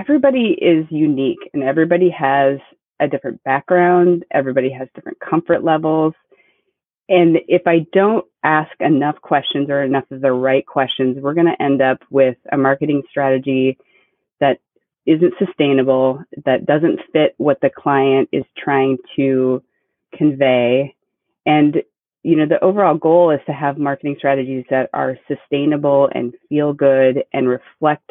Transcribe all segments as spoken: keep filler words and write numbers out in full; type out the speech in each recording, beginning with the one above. everybody is unique and everybody has a different background. Everybody has different comfort levels. And if I don't ask enough questions or enough of the right questions, we're going to end up with a marketing strategy that isn't sustainable, that doesn't fit what the client is trying to convey. And, you know, the overall goal is to have marketing strategies that are sustainable and feel good and reflect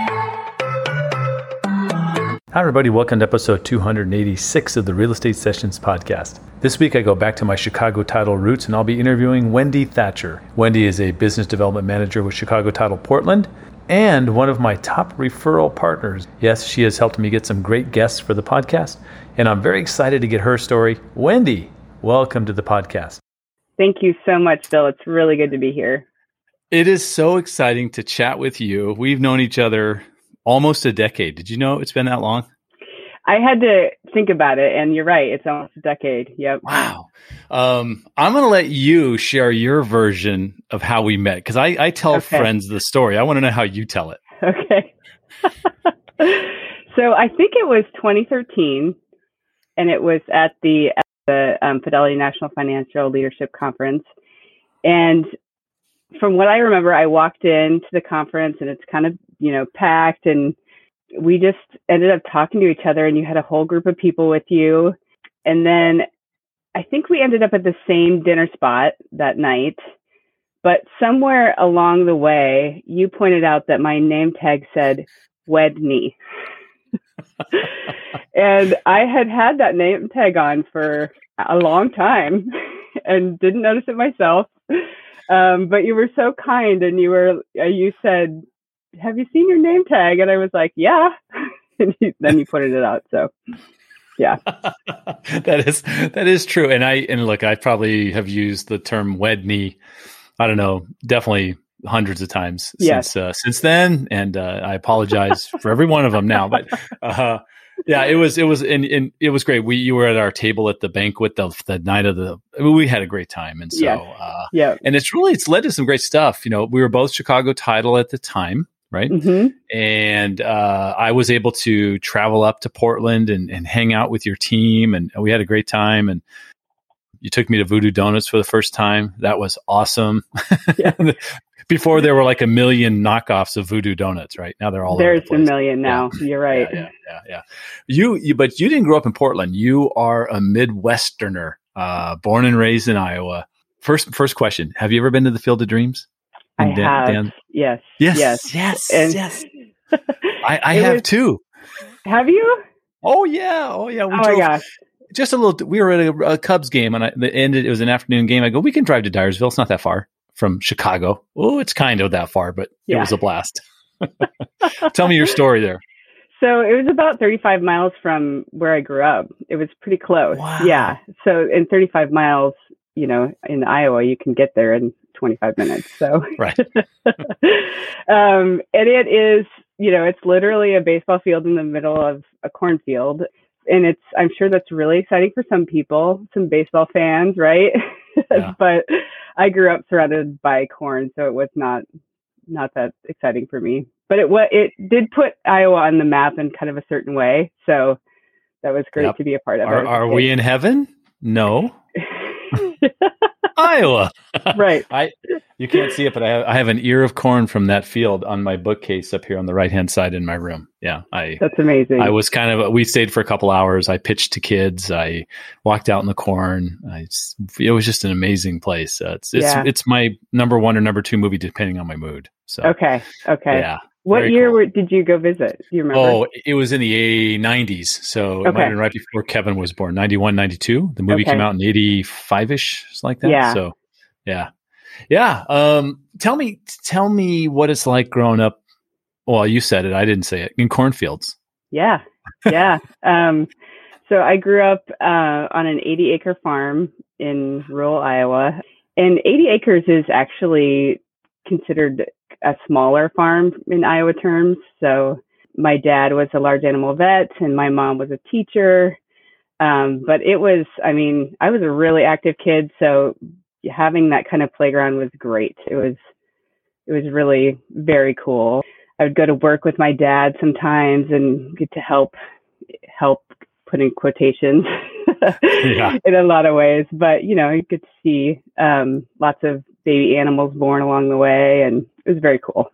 Hi, everybody. Welcome to episode two eighty-six of the Real Estate Sessions Podcast. This week, I go back to my Chicago Title roots, and I'll be interviewing Wendy Thatcher. Wendy is a business development manager with Chicago Title Portland and one of my top referral partners. Yes, she has helped me get some great guests for the podcast, and I'm very excited to get her story. Wendy, welcome to the podcast. Thank you so much, Bill. It's really good to be here. It is so exciting to chat with you. We've known each other almost a decade. Did you know it's been that long? I had to think about it, and you're right. It's almost a decade. Yep. Wow. Um, I'm going to let you share your version of how we met, because I, I tell okay. friends the story. I want to know how you tell it. Okay. So I think it was twenty thirteen, and it was at the, at the um, Fidelity National Financial Leadership Conference. And from what I remember, I walked into the conference, and it's kind of, you know, packed, and we just ended up talking to each other, and you had a whole group of people with you. And then I think we ended up at the same dinner spot that night, but somewhere along the way, you pointed out that my name tag said Wedney. And I had had that name tag on for a long time and didn't notice it myself. Um, but you were so kind, and you were, uh, you said, have you seen your name tag? And I was like, yeah. And you, then you pointed it out. So yeah, that is, that is true. And I, and look, I probably have used the term Wedney, I don't know, definitely hundreds of times yes. since, uh, since then. And, uh, I apologize for every one of them now, but, uh, yeah, it was, it was, and, and it was great. We, you were at our table at the banquet the, the night of the, I mean, we had a great time. And so, yes. uh, yeah, and it's really, it's led to some great stuff. You know, we were both Chicago Title at the time. Right. Mm-hmm. And uh, I was able to travel up to Portland and, and hang out with your team. And we had a great time. And you took me to Voodoo Donuts for the first time. That was awesome. Yeah. Before there were like a million knockoffs of Voodoo Donuts, right? Now they're all There's over the a million now. Yeah. You're right. Yeah, yeah, yeah, yeah. You, you, but you didn't grow up in Portland. You are a Midwesterner, uh, born and raised in Iowa. First, first question. Have you ever been to the Field of Dreams? I Dan, have. Dan. Yes. Yes. Yes. Yes. And yes. I, I have was, too. Have you? Oh yeah. Oh yeah. We oh drove, my gosh. Just a little. We were at a, a Cubs game, and I, the end. It was an afternoon game. I go, we can drive to Dyersville. It's not that far from Chicago. Oh, it's kind of that far, but yeah. It was a blast. Tell me your story there. So it was about thirty-five miles from where I grew up. It was pretty close. Wow. Yeah. So in thirty-five miles, you know, in Iowa, you can get there in twenty-five minutes. So, right. um, and it is, you know, it's literally a baseball field in the middle of a cornfield. And it's, I'm sure that's really exciting for some people, some baseball fans, right? Yeah. But I grew up surrounded by corn, so it was not, not that exciting for me. But it was, it did put Iowa on the map in kind of a certain way. So that was great yep. to be a part of. Are, are we in heaven? No. Iowa. Right. I you can't see it, but I have, I have an ear of corn from that field on my bookcase up here on the right-hand side in my room. Yeah. I That's amazing. I was kind of we stayed for a couple hours. I pitched to kids. I walked out in the corn. I it was just an amazing place. Uh, it's it's, yeah. it's my number one or number two movie depending on my mood. So Okay. Okay. Yeah. What Very year cool. were, did you go visit? Do you remember? Oh, it was in the nineties. So okay. it might have been right before Kevin was born, ninety-one, ninety-two. The movie okay. came out in eighty-five-ish, something like that. Yeah. So, yeah. Yeah. Um, tell me tell me what it's like growing up. Well, you said it. I didn't say it. In cornfields. Yeah. Yeah. um, So I grew up uh, on an eighty acre farm in rural Iowa, and eighty acres is actually considered a smaller farm in Iowa terms. So my dad was a large animal vet and my mom was a teacher. Um, but it was, I mean, I was a really active kid. So having that kind of playground was great. It was, it was really very cool. I would go to work with my dad sometimes and get to help, help put in quotations yeah. in a lot of ways. But, you know, you could see um, lots of baby animals born along the way. And it was very cool.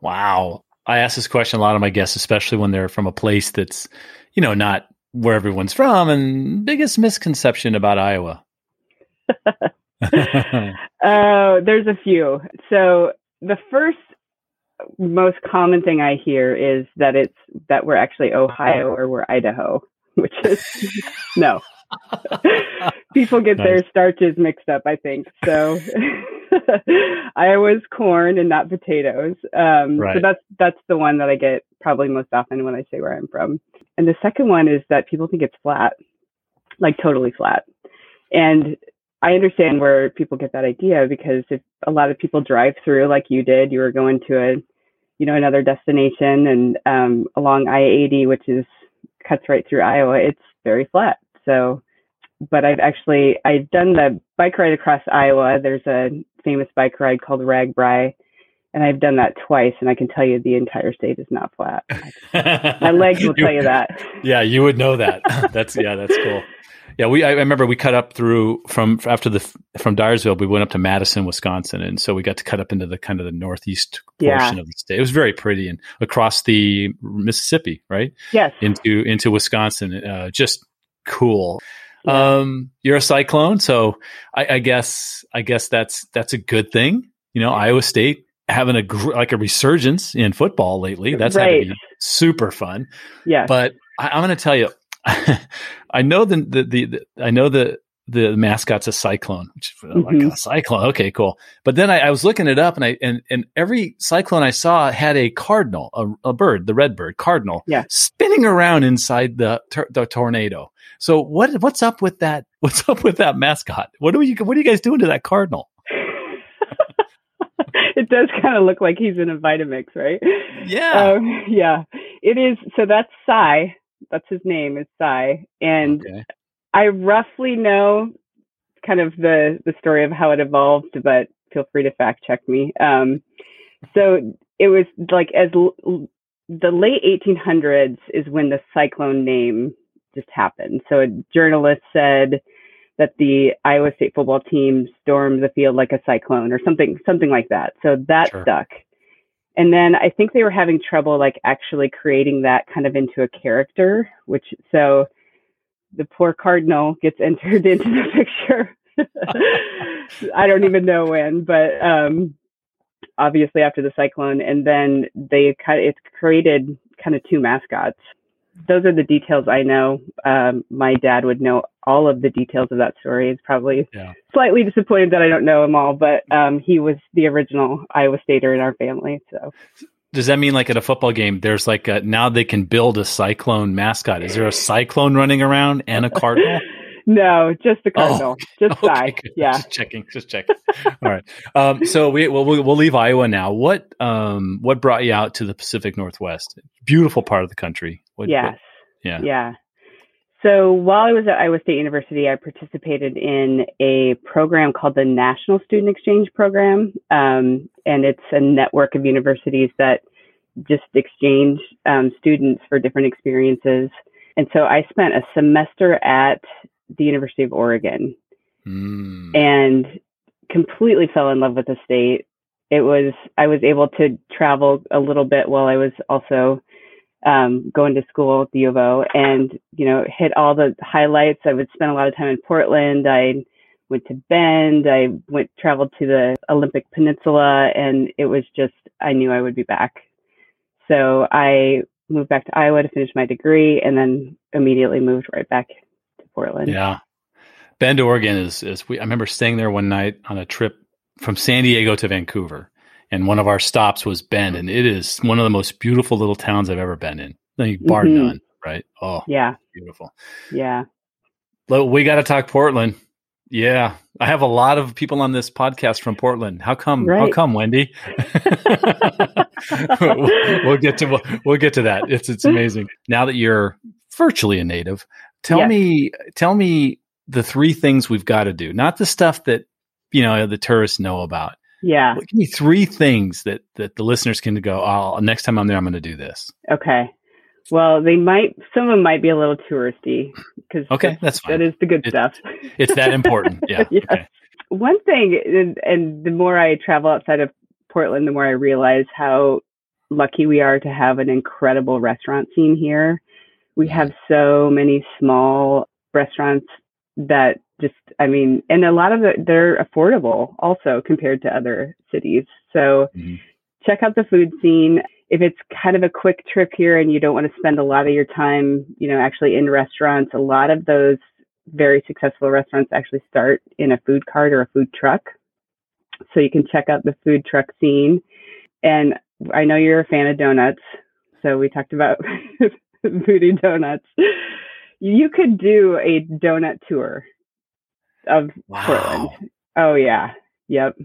Wow. I ask this question a lot of my guests, especially when they're from a place that's, you know, not where everyone's from. And biggest misconception about Iowa? Oh, there's a few. So the first most common thing I hear is that it's that we're actually Ohio or we're Idaho, which is no. People get nice. Their starches mixed up, I think. So Iowa's corn and not potatoes. Um, right. So that's that's the one that I get probably most often when I say where I'm from. And the second one is that people think it's flat, like totally flat. And I understand where people get that idea, because if a lot of people drive through like you did, you were going to a, you know, another destination, and um, along I eighty, which is cuts right through Iowa, it's very flat. So, but I've actually, I've done the bike ride across Iowa. There's a famous bike ride called Ragbrai, and I've done that twice. And I can tell you the entire state is not flat. My legs will tell you that. Yeah. You would know that. That's, yeah, that's cool. Yeah. We, I remember we cut up through from, after the, from Dyersville, we went up to Madison, Wisconsin. And so we got to cut up into the kind of the northeast portion yeah. of the state. It was very pretty, and across the Mississippi, right? Yes. Into, into Wisconsin. Uh, just cool. Yeah. Um, you're a cyclone. So I, I guess, I guess that's, that's a good thing. You know, yeah. Iowa State having a, gr- like a resurgence in football lately. That's right. Had to be super fun. Yeah. But I, I'm going to tell you, I know the, the, the, the, I know the, the mascot's a cyclone, which is like mm-hmm. a cyclone. Okay, cool. But then I, I was looking it up, and I, and, and every cyclone I saw had a cardinal, a, a bird, the red bird cardinal yeah. spinning around inside the, tor- the tornado. So what, what's up with that? What's up with that mascot? What do you, what are you guys doing to that cardinal? It does kind of look like he's in a Vitamix, right? Yeah. Um, yeah, it is. So that's Cy. That's his name, is Cy. And okay. I roughly know kind of the, the story of how it evolved, but feel free to fact check me. Um, so it was like as l- the late eighteen hundreds is when the cyclone name just happened. So a journalist said that the Iowa State football team stormed the field like a cyclone or something, something like that. So that sure. stuck. And then I think they were having trouble like actually creating that kind of into a character, which so the poor cardinal gets entered into the picture. I don't even know when, but um, obviously after the cyclone, and then they kind of, it's created kind of two mascots. Those are the details I know. Um, my dad would know all of the details of that story. He's probably yeah. slightly disappointed that I don't know them all, but um, he was the original Iowa Stater in our family. So, does that mean like at a football game, there's like a, now they can build a cyclone mascot? Is there a cyclone running around and a cardinal? No, just the cardinal. Oh, just okay, Cy. Yeah. Just checking. Just checking. All right. Um, so we we'll, we'll we'll leave Iowa now. What um what brought you out to the Pacific Northwest? Beautiful part of the country. What, yes. What, yeah. Yeah. So while I was at Iowa State University, I participated in a program called the National Student Exchange Program, um, and it's a network of universities that just exchange um, students for different experiences. And so I spent a semester at the University of Oregon mm. and completely fell in love with the state. It was, I was able to travel a little bit while I was also um, going to school at the U of O, and, you know, hit all the highlights. I would spend a lot of time in Portland. I went to Bend. I went, traveled to the Olympic Peninsula, and it was just, I knew I would be back. So I moved back to Iowa to finish my degree, and then immediately moved right back Portland. Yeah. Bend, Oregon is, is we, I remember staying there one night on a trip from San Diego to Vancouver. And one of our stops was Bend. And it is one of the most beautiful little towns I've ever been in. I mean, bar mm-hmm. none. right? Oh, yeah. Beautiful. Yeah. Look, we got to talk Portland. Yeah. I have a lot of people on this podcast from Portland. How come? Right. How come, Wendy? we'll, we'll get to we'll, we'll get to that. It's it's amazing. Now that you're virtually a native, tell yes. me tell me the three things we've got to do. Not the stuff that, you know, the tourists know about. Yeah. Give me three things that, that the listeners can go, oh, next time I'm there, I'm going to do this. Okay. Well, they might, some of them might be a little touristy because okay, that's, that's fine. That is the good it, stuff. It's that important. Yeah. Yes. Okay. One thing, and, and the more I travel outside of Portland, the more I realize how lucky we are to have an incredible restaurant scene here. We have so many small restaurants that just, I mean, and a lot of the, they're affordable also compared to other cities. So mm-hmm. check out the food scene. If it's kind of a quick trip here and you don't want to spend a lot of your time, you know, actually in restaurants, a lot of those very successful restaurants actually start in a food cart or a food truck. So you can check out the food truck scene. And I know you're a fan of donuts. So we talked about Voodoo Donuts. You could do a donut tour of wow. Portland. Oh, yeah. Yep.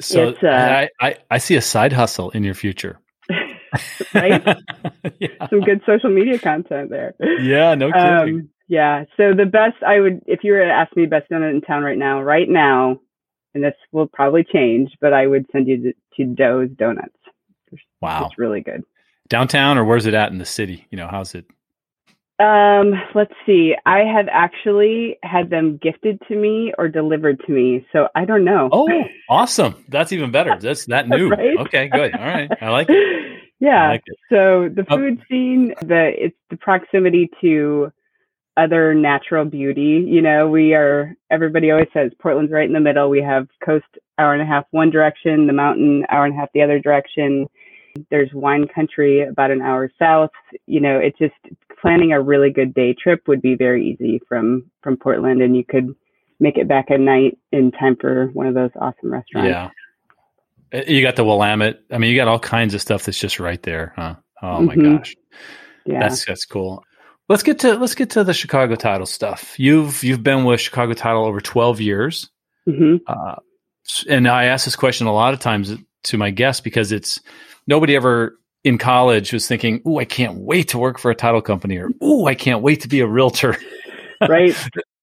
So uh, I, I, I see a side hustle in your future. Right? Yeah. Some good social media content there. Yeah, no kidding. Um, yeah. So the best I would, if you were to ask me best donut in town right now, right now, and this will probably change, but I would send you to, to Doe's Donuts. Wow. It's really good. Downtown, or where's it at in the city? You know, how's it? Um, let's see. I have actually had them gifted to me or delivered to me. So I don't know. Oh, awesome. That's even better. That's that new. Right? Okay, good. All right. I like it. Yeah. Like it. So the food oh. scene, the it's the proximity to other natural beauty. You know, we are, everybody always says Portland's right in the middle. We have coast hour and a half one direction, the mountain hour and a half the other direction. There's wine country about an hour south. You know, it's just planning a really good day trip would be very easy from, from Portland, and you could make it back at night in time for one of those awesome restaurants. Yeah. You got the Willamette. I mean, you got all kinds of stuff that's just right there, huh? Oh my mm-hmm. gosh. Yeah. That's, that's cool. Let's get to, let's get to the Chicago Title stuff. You've, you've been with Chicago Title over twelve years. Mm-hmm. Uh, and I ask this question a lot of times to my guests because it's, nobody ever in college was thinking, "Ooh, I can't wait to work for a title company," or "Ooh, I can't wait to be a realtor." Right?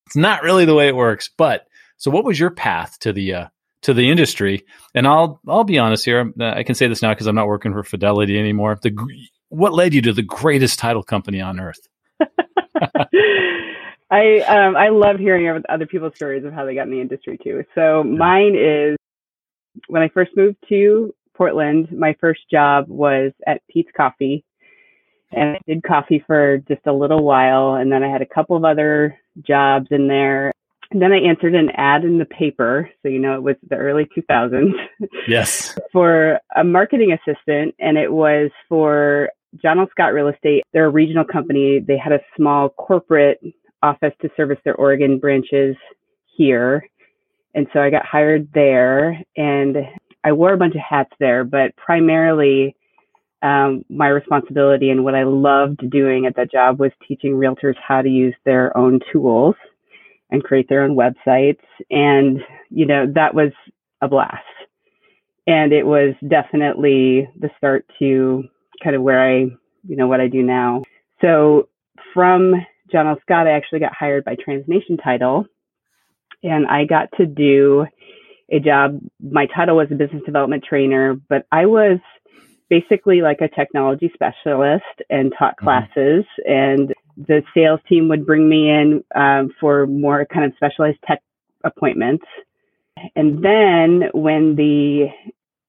It's not really the way it works. But so, what was your path to the uh, to the industry? And I'll I'll be honest here. I can say this now because I'm not working for Fidelity anymore. The what led you to the greatest title company on earth? I um, I love hearing other people's stories of how they got in the industry too. So yeah. mine is when I first moved to Portland, my first job was at Pete's Coffee, and I did coffee for just a little while, and then I had a couple of other jobs in there, and then I answered an ad in the paper, so you know it was the early two thousands. Yes. For a marketing assistant, and it was for John L. Scott Real Estate. They're a regional company. They had a small corporate office to service their Oregon branches here, and so I got hired there, and I wore a bunch of hats there, but primarily um, my responsibility and what I loved doing at that job was teaching realtors how to use their own tools and create their own websites. And, you know, that was a blast. And it was definitely the start to kind of where I, you know, what I do now. So from John L. Scott, I actually got hired by Transnation Title, and I got to do a job. My title was a business development trainer, but I was basically like a technology specialist and taught classes. And the sales team would bring me in um, for more kind of specialized tech appointments. And then when the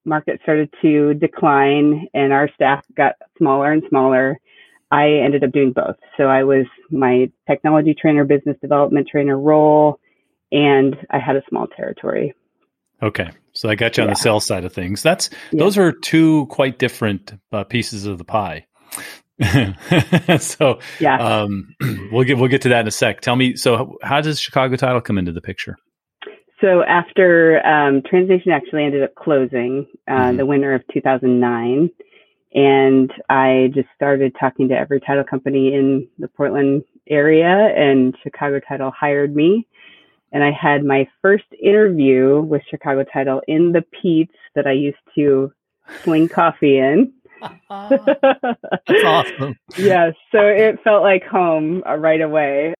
market started to decline and our staff got smaller and smaller, I ended up doing both. So I was my technology trainer, business development trainer role, and I had a small territory. Okay. So I got you on yeah. the sales side of things. That's, yeah. those are two quite different uh, pieces of the pie. So yeah. um, we'll get, we'll get to that in a sec. Tell me, so how does Chicago Title come into the picture? So after um, Transnation actually ended up closing uh, mm-hmm. the winter of two thousand nine, And I just started talking to every title company in the Portland area, and Chicago Title hired me. And I had my first interview with Chicago Title in the Pete's that I used to sling coffee in. That's awesome. Yeah, so it felt like home right away.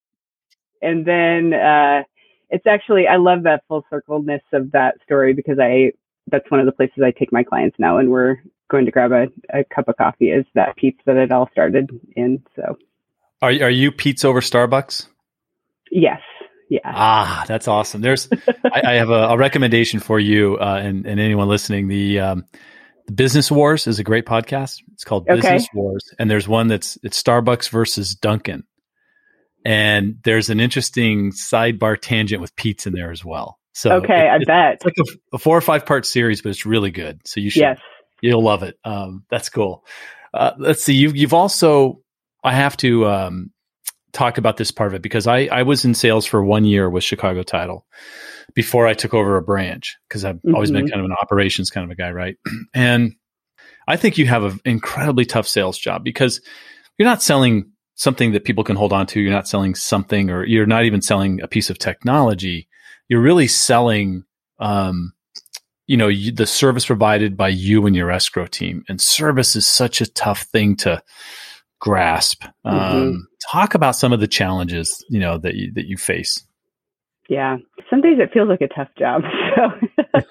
And then uh, it's actually, I love that full circleness of that story, because I that's one of the places I take my clients now, and we're going to grab a, a cup of coffee is that Pete's that it all started in. So, are are you Pete's over Starbucks? Yes. Yeah. Ah, that's awesome. There's, I, I have a, a recommendation for you uh, and, and anyone listening. The, um, the Business Wars is a great podcast. It's called okay. Business Wars, and there's one that's it's Starbucks versus Dunkin', and there's an interesting sidebar tangent with Pete's in there as well. So okay, it, I it, bet it's like a, a four or five part series, but it's really good. So you should. Yes. You'll love it. Um, that's cool. Uh, let's see. You've, you've also, I have to um, talk about this part of it, because I, I was in sales for one year with Chicago Title before I took over a branch, because I've mm-hmm. always been kind of an operations kind of a guy, right? And I think you have an incredibly tough sales job, because you're not selling something that people can hold on to. You're not selling something, or you're not even selling a piece of technology. You're really selling... Um, you know, you, the service provided by you and your escrow team. And service is such a tough thing to grasp. Um, mm-hmm. Talk about some of the challenges, you know, that you, that you face. Yeah. Some days it feels like a tough job. So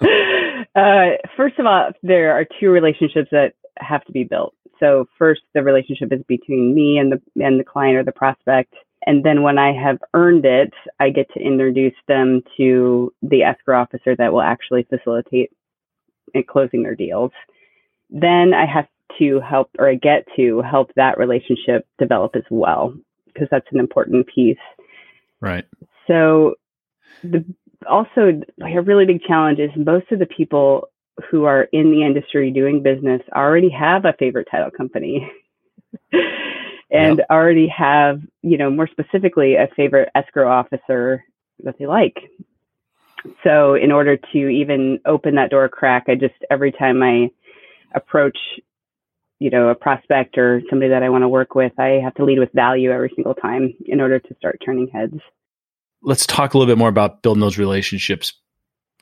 uh, first of all, there are two relationships that have to be built. So first, the relationship is between me and the, and the client or the prospect. And then when I have earned it, I get to introduce them to the escrow officer that will actually facilitate in closing their deals. Then I have to help, or I get to help that relationship develop as well, because that's an important piece. Right. So the, also, like, a really big challenge is most of the people who are in the industry doing business already have a favorite title company. And yep. already have, you know, more specifically, a favorite escrow officer that they like. So in order to even open that door crack, I just, every time I approach, you know, a prospect or somebody that I want to work with, I have to lead with value every single time in order to start turning heads. Let's talk a little bit more about building those relationships.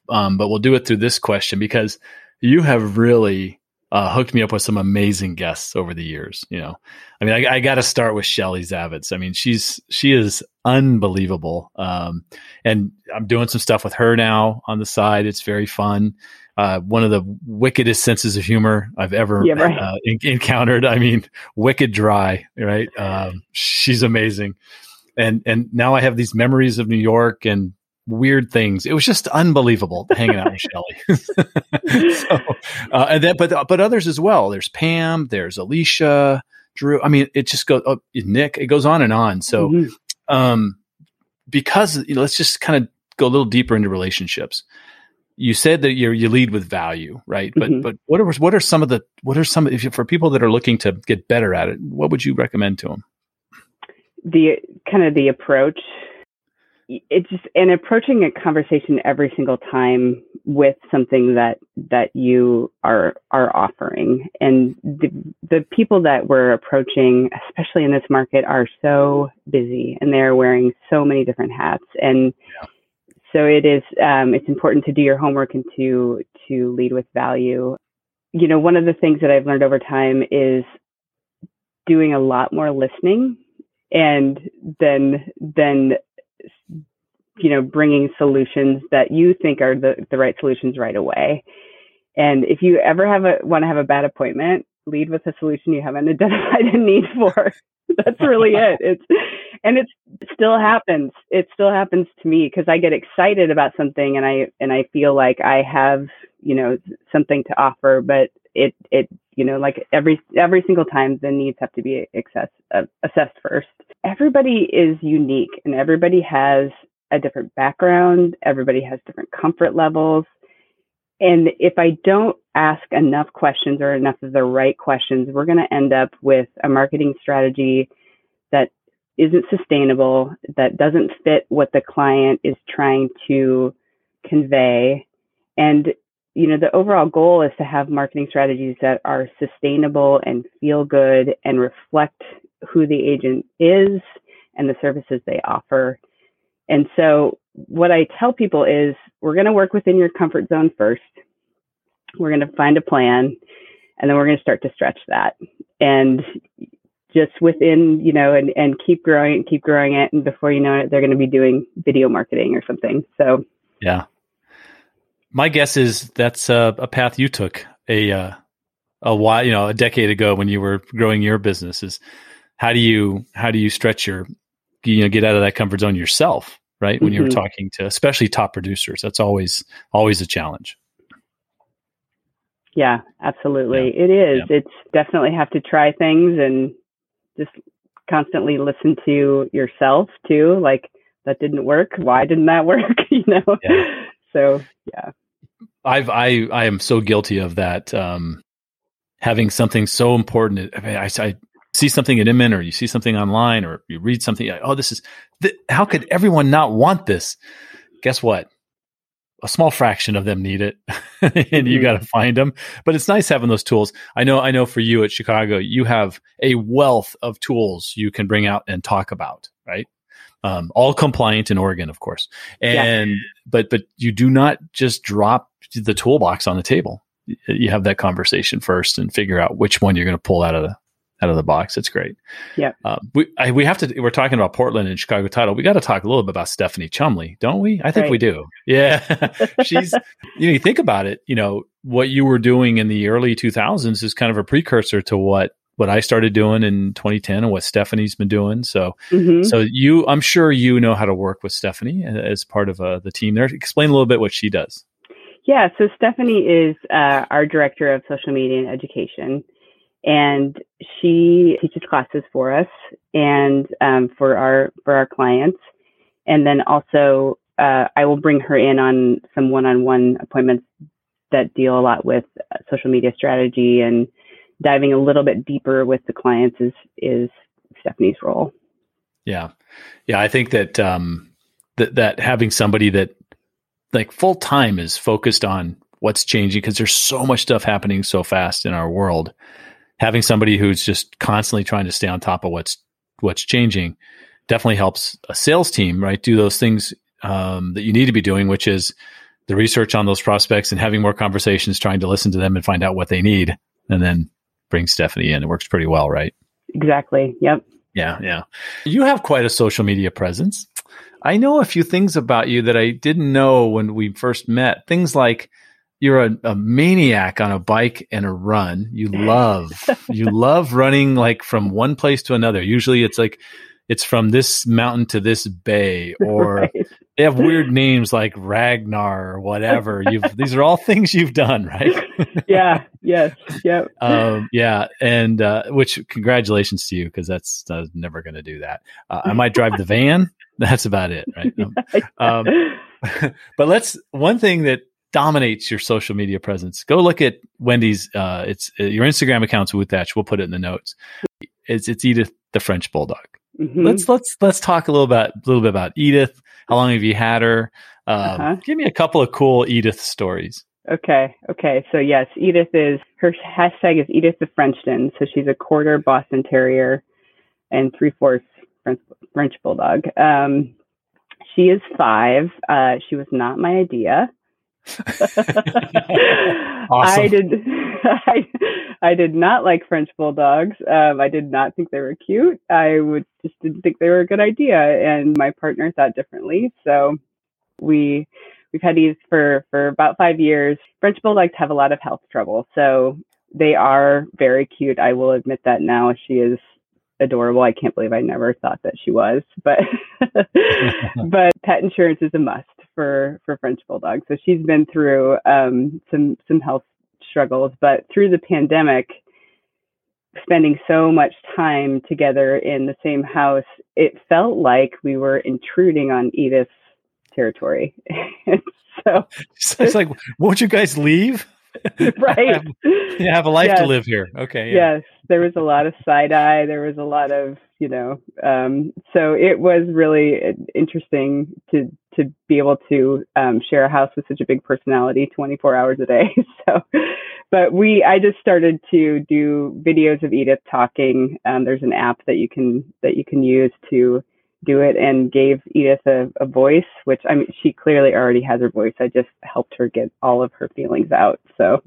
Um, but we'll do it through this question, because you have really... Uh, hooked me up with some amazing guests over the years. You know, I mean, I, I got to start with Shelly Zavitz. I mean, she's, she is unbelievable. Um, and I'm doing some stuff with her now on the side. It's very fun. Uh, one of the wickedest senses of humor I've ever yeah, right. uh, in- encountered. I mean, wicked dry, right? Um, she's amazing. And, and now I have these memories of New York and weird things. It was just unbelievable hanging out with Shelly. So, uh, and then, but but others as well. There's Pam. There's Alicia, Drew. I mean, it just goes. Oh, Nick. It goes on and on. So, mm-hmm. um, because you know, let's just kind of go a little deeper into relationships. You said that you you lead with value, right? But mm-hmm. but what are what are some of the what are some if you, for people that are looking to get better at it? What would you recommend to them? The kind of the approach. It's just, and approaching a conversation every single time with something that, that you are, are offering. And the, the people that we're approaching, especially in this market, are so busy, and they're wearing so many different hats. And yeah. so it is, um, it's important to do your homework and to, to lead with value. You know, one of the things that I've learned over time is doing a lot more listening and then, then, you know, bringing solutions that you think are the, the right solutions right away. And if you ever have a, want to have a bad appointment, lead with a solution you haven't identified a need for. That's really it. It's, and it's, it still happens. It still happens to me, because I get excited about something and I, and I feel like I have, you know, something to offer, but it, it, you know, like every, every single time the needs have to be access, uh, assessed first. Everybody is unique and everybody has a different background. Everybody has different comfort levels. And if I don't ask enough questions or enough of the right questions, we're going to end up with a marketing strategy that isn't sustainable, that doesn't fit what the client is trying to convey. And you know, the overall goal is to have marketing strategies that are sustainable and feel good and reflect who the agent is and the services they offer. And so what I tell people is we're going to work within your comfort zone first. We're going to find a plan, and then we're going to start to stretch that. And just within, you know, and, and keep growing and keep growing it. And before you know it, they're going to be doing video marketing or something. So, yeah. My guess is that's a, a path you took a uh, a while, you know, a decade ago when you were growing your business. Is how do you how do you stretch your, you know, get out of that comfort zone yourself, right? When mm-hmm. you were talking to especially top producers, that's always always a challenge. Yeah, absolutely, yeah. It is. Yeah. It's definitely have to try things and just constantly listen to yourself too. Like, that didn't work. Why didn't that work? You know. Yeah. So yeah, I've I I am so guilty of that. Um, having something so important, I mean, I, I see something at M N, or you see something online, or you read something. Like, oh, this is th- how could everyone not want this? Guess what? A small fraction of them need it, and mm-hmm. you got to find them. But it's nice having those tools. I know. I know. For you at Chicago, you have a wealth of tools you can bring out and talk about, right? Um, all compliant in Oregon, of course. And, yeah. but, but you do not just drop the toolbox on the table. You have that conversation first and figure out which one you're going to pull out of the, out of the box. It's great. Yeah. Um, we, I, we have to, we're talking about Portland and Chicago Title. We got to talk a little bit about Stephanie Chumbley, don't we? I think right. we do. Yeah. She's, you know, you think about it, you know, what you were doing in the early two thousands is kind of a precursor to what what I started doing in twenty ten and what Stephanie's been doing. So, mm-hmm. so you, I'm sure you know how to work with Stephanie as part of uh, the team there. Explain a little bit what she does. Yeah. So Stephanie is uh, our director of social media and education, and she teaches classes for us and um, for our, for our clients. And then also uh, I will bring her in on some one-on-one appointments that deal a lot with uh, social media strategy, and diving a little bit deeper with the clients is, is Stephanie's role. Yeah. Yeah. I think that, um, that, that having somebody that like full time is focused on what's changing, because there's so much stuff happening so fast in our world, having somebody who's just constantly trying to stay on top of what's, what's changing definitely helps a sales team, right? Do those things, um, that you need to be doing, which is the research on those prospects and having more conversations, trying to listen to them and find out what they need. And then bring Stephanie in. It works pretty well, right? Exactly. Yep. Yeah. Yeah. You have quite a social media presence. I know a few things about you that I didn't know when we first met. Things like you're a, a maniac on a bike and a run. You love, you love running like from one place to another. Usually it's like, it's from this mountain to this bay, or right. they have weird names like Ragnar or whatever. You've, these are all things you've done, right? yeah. Yes. Yep. Um, yeah. And uh, which, congratulations to you, because that's I was never going to do that. Uh, I might drive the van. That's about it, right? Um, but let's one thing that dominates your social media presence. Go look at Wendy's. Uh, it's uh, your Instagram account's with Thatch. We'll put it in the notes. It's it's Edith, the French bulldog. Mm-hmm. Let's let's let's talk a little about a little bit about Edith. How long have you had her? Um, uh-huh. Give me a couple of cool Edith stories. Okay, okay. So yes, Edith is her hashtag is Edith the Frenchton. So she's a quarter Boston Terrier and three fourths French, French bulldog. Um, she is five. Uh, she was not my idea. Awesome. I did. I, I did not like French bulldogs. Um, I did not think they were cute. I would just didn't think they were a good idea, and my partner thought differently. So we we've had these for for about five years. French bulldogs have a lot of health trouble, so they are very cute. I will admit that now. She is adorable. I can't believe I never thought that she was, but but pet insurance is a must for for French bulldogs. So she's been through um, some some health struggles, but through the pandemic, spending so much time together in the same house, it felt like we were intruding on Edith's territory. So, so it's like, won't you guys leave? Right. You have a life yes. to live here. Okay. Yeah. Yes. There was a lot of side eye. There was a lot of, you know, um, so it was really interesting to, to be able to um, share a house with such a big personality twenty-four hours a day. So, but we, I just started to do videos of Edith talking. Um, there's an app that you can, that you can use to do it, and gave Edith a, a voice, which I mean, she clearly already has her voice. I just helped her get all of her feelings out. So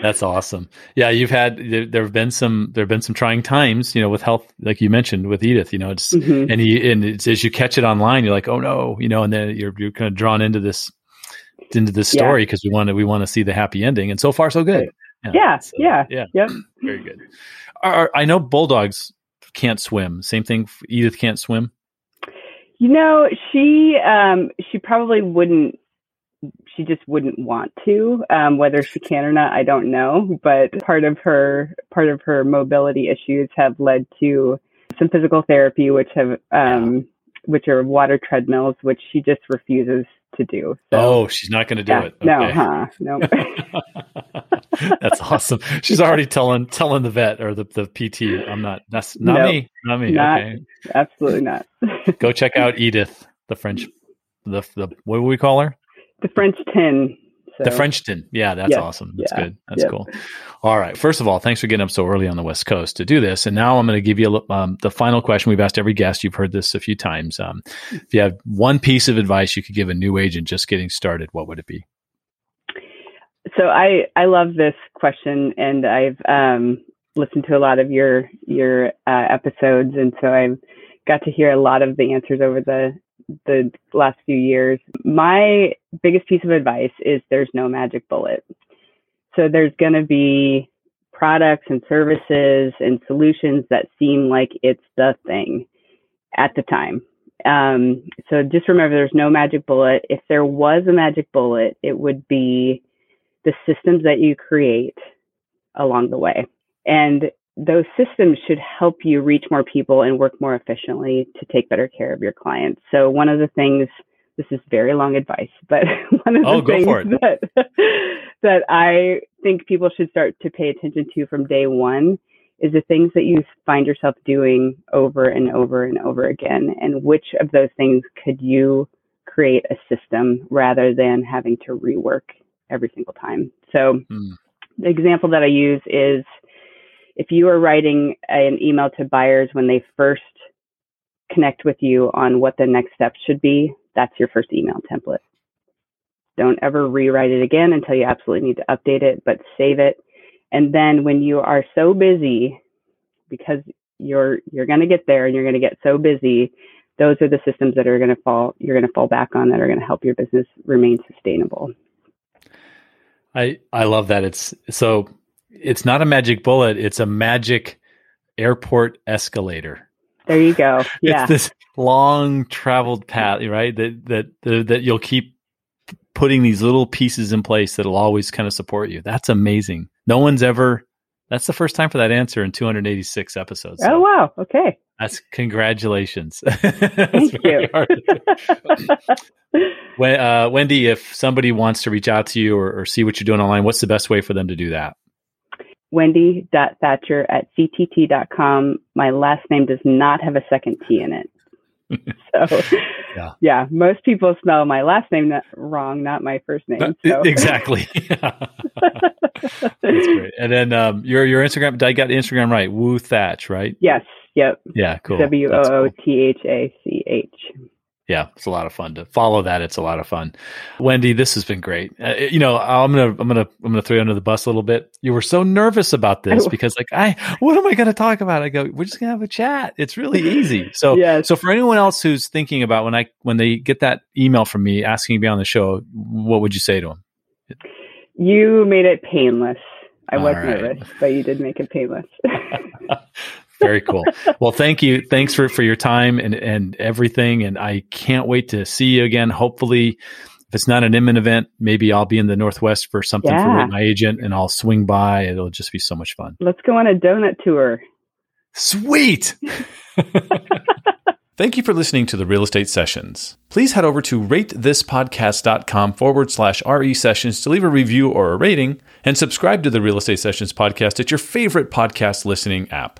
that's awesome. Yeah. You've had, there, there've been some, there've been some trying times, you know, with health, like you mentioned with Edith, you know, it's, mm-hmm. and you, and it's, as you catch it online, you're like, oh no, you know, and then you're, you're kind of drawn into this, into this story because yeah. we want to, we want to see the happy ending. And so far, so good. Yeah. Yeah. So, yeah. yeah. Yep. Very good. Our, I know bulldogs can't swim. Same thing. Edith can't swim. You know, she um, she probably wouldn't. She just wouldn't want to. Um, whether she can or not, I don't know. But part of her part of her mobility issues have led to some physical therapy, which have um, which are water treadmills, which she just refuses to do. So, oh, she's not going to do yeah, it. Okay. No, huh? No. That's awesome. She's already telling telling the vet or the, the P T, I'm not, that's not nope, me, not me. Not, okay. Absolutely not. Go check out Edith, the French, the, the what do we call her? The French tin. So. The French tin. Yeah, that's yes, awesome. That's yeah, good. That's yep. cool. All right. First of all, thanks for getting up so early on the West Coast to do this. And now I'm going to give you a, um, the final question we've asked every guest. You've heard this a few times. Um, if you have one piece of advice you could give a new agent just getting started, what would it be? So I, I love this question, and I've um, listened to a lot of your your uh, episodes, and so I've got to hear a lot of the answers over the the last few years. My biggest piece of advice is there's no magic bullet. So there's going to be products and services and solutions that seem like it's the thing at the time. Um, so just remember, there's no magic bullet. If there was a magic bullet, it would be the systems that you create along the way. And those systems should help you reach more people and work more efficiently to take better care of your clients. So one of the things, this is very long advice, but one of the oh, things that, that I think people should start to pay attention to from day one is the things that you find yourself doing over and over and over again. And which of those things could you create a system rather than having to rework every single time. So mm. the example that I use is if you are writing an email to buyers when they first connect with you on what the next steps should be, that's your first email template. Don't ever rewrite it again until you absolutely need to update it, but save it. And then when you are so busy, because you're you're going to get there and you're going to get so busy, those are the systems that are going to fall you're going to fall back on that are going to help your business remain sustainable. I, I love that. It's so it's not a magic bullet. It's a magic airport escalator. There you go. Yeah. It's this long traveled path, right? That, that, that, that you'll keep putting these little pieces in place that'll always kind of support you. That's amazing. No one's ever, that's the first time for that answer in two hundred eighty-six episodes. So. Oh, wow. Okay. That's congratulations. Thank you. when, uh, Wendy, if somebody wants to reach out to you or, or see what you're doing online, what's the best way for them to do that? Wendy dot Thatcher at C T T dot com. My last name does not have a second T in it. So, yeah. yeah, most people spell my last name not, wrong, not my first name. So. Exactly. Yeah. That's great. And then um, your your Instagram, I got Instagram right, Woo Thatch, right? Yes. Yep. Yeah, cool. W O O T H A C H. Yeah, it's a lot of fun to follow that. It's a lot of fun. Wendy, this has been great. Uh, you know, I'm going to I'm going to I'm going to throw you under the bus a little bit. You were so nervous about this because like, I what am I going to talk about? I go, we're just going to have a chat. It's really easy. So yes. So for anyone else who's thinking about when I when they get that email from me asking to be on the show, what would you say to them? You made it painless. I All was right. nervous, but you did make it painless. Very cool. Well, thank you. Thanks for, for your time and, and everything. And I can't wait to see you again. Hopefully, if it's not an imminent event, maybe I'll be in the Northwest for something yeah. for Rate My Agent and I'll swing by. It'll just be so much fun. Let's go on a donut tour. Sweet. Thank you for listening to The Real Estate Sessions. Please head over to ratethispodcast.com forward slash RE Sessions to leave a review or a rating, and subscribe to The Real Estate Sessions podcast at your favorite podcast listening app.